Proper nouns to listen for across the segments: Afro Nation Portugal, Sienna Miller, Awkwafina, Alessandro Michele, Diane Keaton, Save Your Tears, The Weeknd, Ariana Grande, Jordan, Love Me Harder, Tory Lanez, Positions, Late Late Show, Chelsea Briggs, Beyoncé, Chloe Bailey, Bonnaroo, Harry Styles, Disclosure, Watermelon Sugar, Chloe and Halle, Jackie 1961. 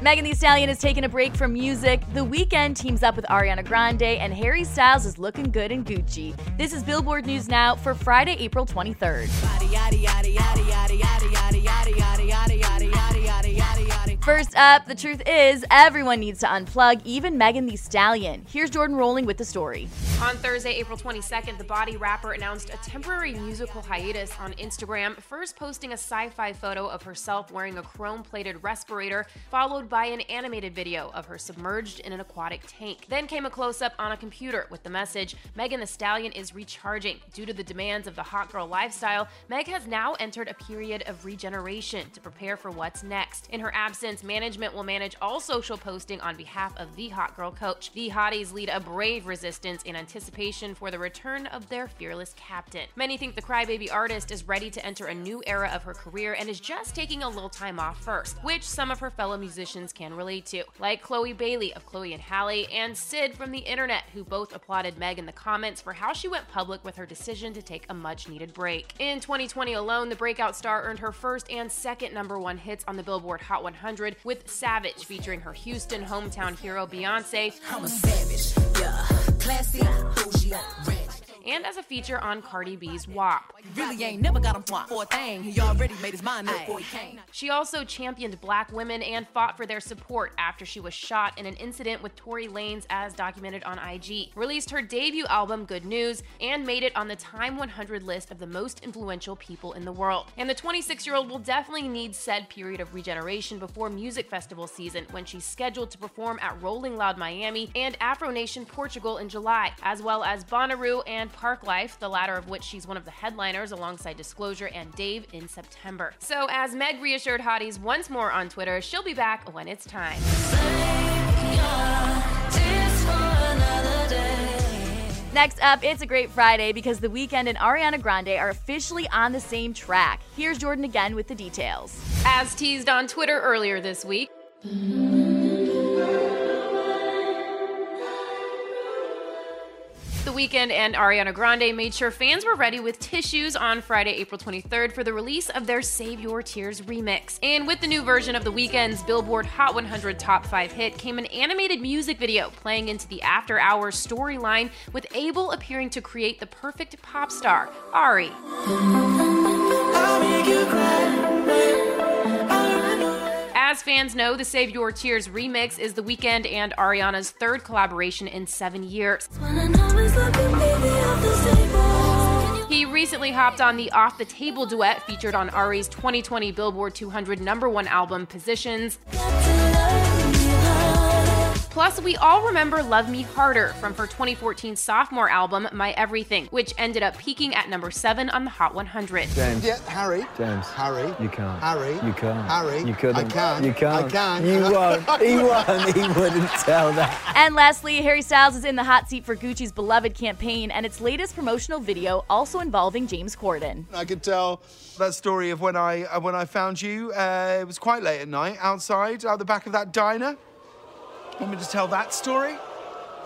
Megan Thee Stallion has taken a break from music. The Weeknd teams up with Ariana Grande, and Harry Styles is looking good in Gucci. This is Billboard News Now for Friday, April 23rd. First up, the truth is everyone needs to unplug, even Megan Thee Stallion. Here's Jordan rolling with the story. On Thursday, April 22nd, the Body rapper announced a temporary musical hiatus on Instagram, first posting a sci-fi photo of herself wearing a chrome-plated respirator, followed by an animated video of her submerged in an aquatic tank. Then came a close-up on a computer with the message, Megan Thee Stallion is recharging. Due to the demands of the hot girl lifestyle, Meg has now entered a period of regeneration to prepare for what's next. In her absence, management will manage all social posting on behalf of the hot girl coach. The hotties lead a brave resistance in anticipation for the return of their fearless captain. Many think the crybaby artist is ready to enter a new era of her career and is just taking a little time off first, which some of her fellow musicians can relate to, like Chloe Bailey of Chloe and Halle and Sid from the internet, who both applauded Meg in the comments for how she went public with her decision to take a much-needed break. In 2020 alone, the breakout star earned her first and second number one hits on the Billboard Hot 100 with Savage, featuring her Houston hometown hero Beyoncé. I'm a savage, yeah, classy, bougie, and as a feature on Cardi B's WAP. Really ain't never got him for a thing. He already made his mind up before he came. She also championed black women and fought for their support after she was shot in an incident with Tory Lanez, as documented on IG. Released her debut album, Good News, and made it on the Time 100 list of the most influential people in the world. And the 26-year-old will definitely need said period of regeneration before music festival season, when she's scheduled to perform at Rolling Loud Miami and Afro Nation Portugal in July, as well as Bonnaroo and Park Life, the latter of which she's one of the headliners alongside Disclosure and Dave in September. So as Meg reassured hotties once more on Twitter, she'll be back when it's time. Next up, it's a great Friday because The Weeknd and Ariana Grande are officially on the same track. Here's Jordan again with the details. As teased on Twitter earlier this week, The Weeknd and Ariana Grande made sure fans were ready with tissues on Friday, April 23rd for the release of their Save Your Tears remix. And with the new version of The Weeknd's Billboard Hot 100 Top 5 hit came an animated music video playing into the After Hours storyline, with Abel appearing to create the perfect pop star, Ari. I'll make you cry, babe. As fans know, the Save Your Tears remix is The Weeknd and Ariana's third collaboration in 7 years. He recently hopped on the Off the Table duet featured on Ari's 2020 Billboard 200 number one album, Positions. Plus, we all remember Love Me Harder from her 2014 sophomore album, My Everything, which ended up peaking at number 7 on the Hot 100. James. Yeah, Harry. James. Harry. You can't. Harry. You can't. Harry. You couldn't. I can. You can't. I can. You won't. He won't. He wouldn't tell that. And lastly, Harry Styles is in the hot seat for Gucci's Beloved campaign and its latest promotional video, also involving James Corden. I could tell that story of when I found you. It was quite late at night, outside, out the back of that diner. Want me to tell that story?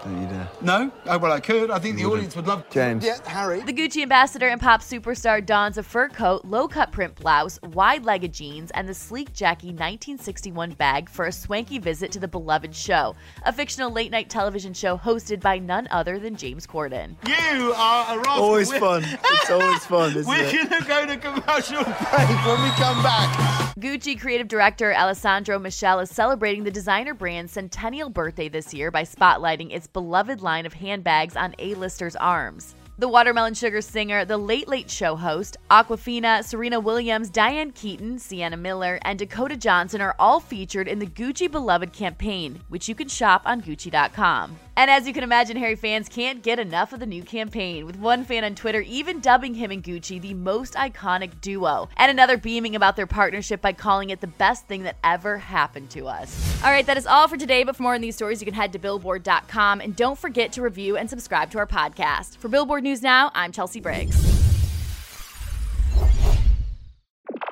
Don't you dare. No? Oh, well, I could. I think the audience would love... James. Yeah, Harry. The Gucci ambassador and pop superstar dons a fur coat, low-cut print blouse, wide-legged jeans, and the sleek Jackie 1961 bag for a swanky visit to the beloved show, a fictional late-night television show hosted by none other than James Corden. You are a rascal. Always fun. It's always fun, isn't it? We're going to go to commercial break when we come back. Gucci creative director Alessandro Michele is celebrating the designer brand's centennial birthday this year by spotlighting its beloved line of handbags on A-listers' arms. The Watermelon Sugar singer, the Late Late Show host, Awkwafina, Serena Williams, Diane Keaton, Sienna Miller, and Dakota Johnson are all featured in the Gucci Beloved campaign, which you can shop on Gucci.com. And as you can imagine, Harry fans can't get enough of the new campaign, with one fan on Twitter even dubbing him and Gucci the most iconic duo, and another beaming about their partnership by calling it the best thing that ever happened to us. All right, that is all for today, but for more on these stories, you can head to Billboard.com, and don't forget to review and subscribe to our podcast. For Billboard News Now, I'm Chelsea Briggs.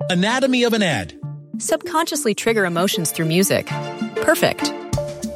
Anatomy of an ad. Subconsciously trigger emotions through music. Perfect.